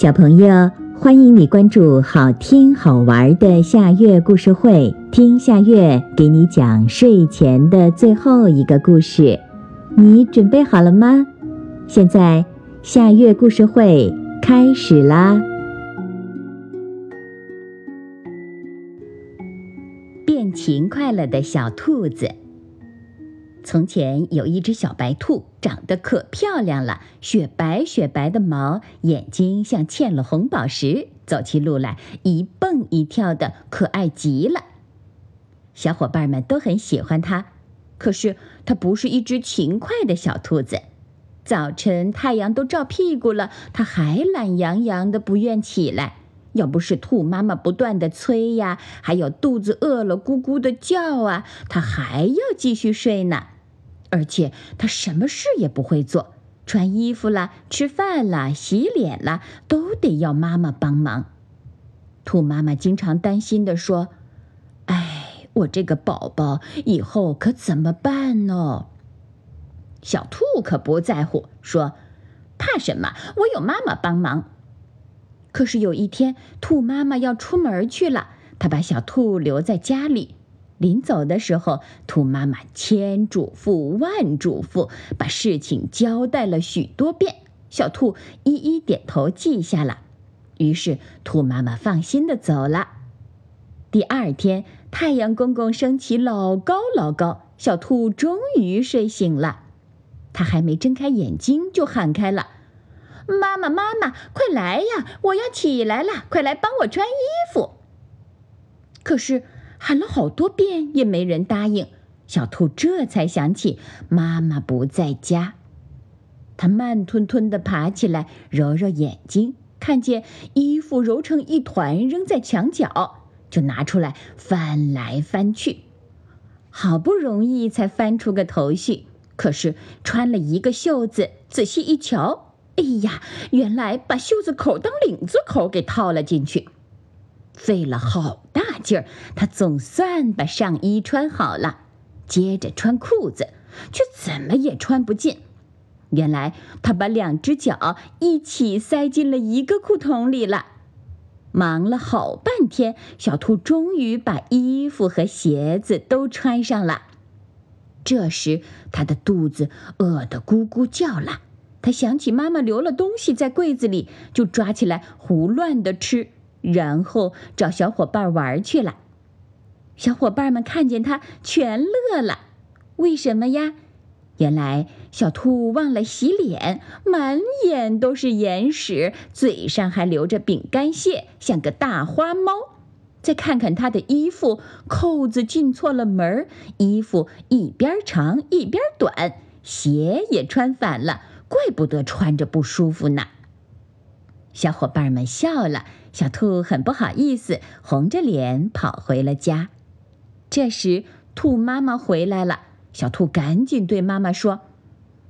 小朋友，欢迎你关注好听好玩的夏月故事会，听夏月给你讲睡前的最后一个故事。你准备好了吗？现在夏月故事会开始啦！变勤快了的小兔子。从前有一只小白兔，长得可漂亮了，雪白雪白的毛，眼睛像嵌了红宝石，走起路来一蹦一跳的，可爱极了。小伙伴们都很喜欢它，可是它不是一只勤快的小兔子。早晨太阳都照屁股了，它还懒洋洋的不愿起来，要不是兔妈妈不断的催呀，还有肚子饿了咕咕的叫啊，它还要继续睡呢。而且它什么事也不会做，穿衣服啦，吃饭啦，洗脸啦，都得要妈妈帮忙。兔妈妈经常担心地说：“哎，我这个宝宝以后可怎么办呢？”小兔可不在乎，说：“怕什么？我有妈妈帮忙。”可是有一天，兔妈妈要出门去了，她把小兔留在家里。临走的时候，兔妈妈千嘱咐万嘱咐，把事情交代了许多遍，小兔一一点头记下了。于是，兔妈妈放心地走了。第二天，太阳公公升起老高老高，小兔终于睡醒了。它还没睁开眼睛就喊开了：“妈妈妈妈，快来呀，我要起来了，快来帮我穿衣服。”可是喊了好多遍也没人答应，小兔这才想起妈妈不在家。它慢吞吞地爬起来，揉揉眼睛，看见衣服揉成一团扔在墙角，就拿出来翻来翻去，好不容易才翻出个头绪。可是穿了一个袖子，仔细一瞧，哎呀，原来把袖子口当领子口给套了进去。费了好大劲儿，他总算把上衣穿好了，接着穿裤子，却怎么也穿不进。原来他把两只脚一起塞进了一个裤筒里了。忙了好半天，小兔终于把衣服和鞋子都穿上了。这时他的肚子饿得咕咕叫了。他想起妈妈留了东西在柜子里，就抓起来胡乱的吃，然后找小伙伴玩去了。小伙伴们看见他全乐了，为什么呀？原来小兔忘了洗脸，满眼都是眼屎，嘴上还留着饼干屑，像个大花猫。再看看他的衣服，扣子进错了门，衣服一边长一边短，鞋也穿反了，怪不得穿着不舒服呢。小伙伴们笑了，小兔很不好意思，红着脸跑回了家。这时兔妈妈回来了，小兔赶紧对妈妈说：“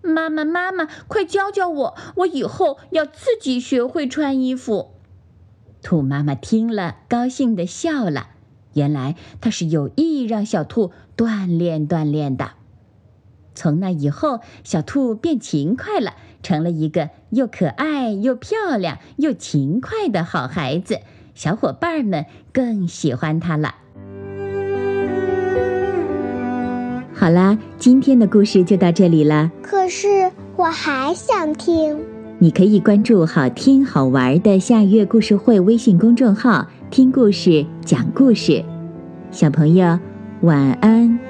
妈妈妈妈，快教教我，我以后要自己学会穿衣服。”兔妈妈听了高兴地笑了，原来她是有意让小兔锻炼锻炼的。从那以后，小兔变勤快了，成了一个又可爱又漂亮又勤快的好孩子，小伙伴们更喜欢它了。好啦，今天的故事就到这里了。可是我还想听。你可以关注好听好玩的夏月故事会微信公众号，听故事，讲故事。小朋友，晚安。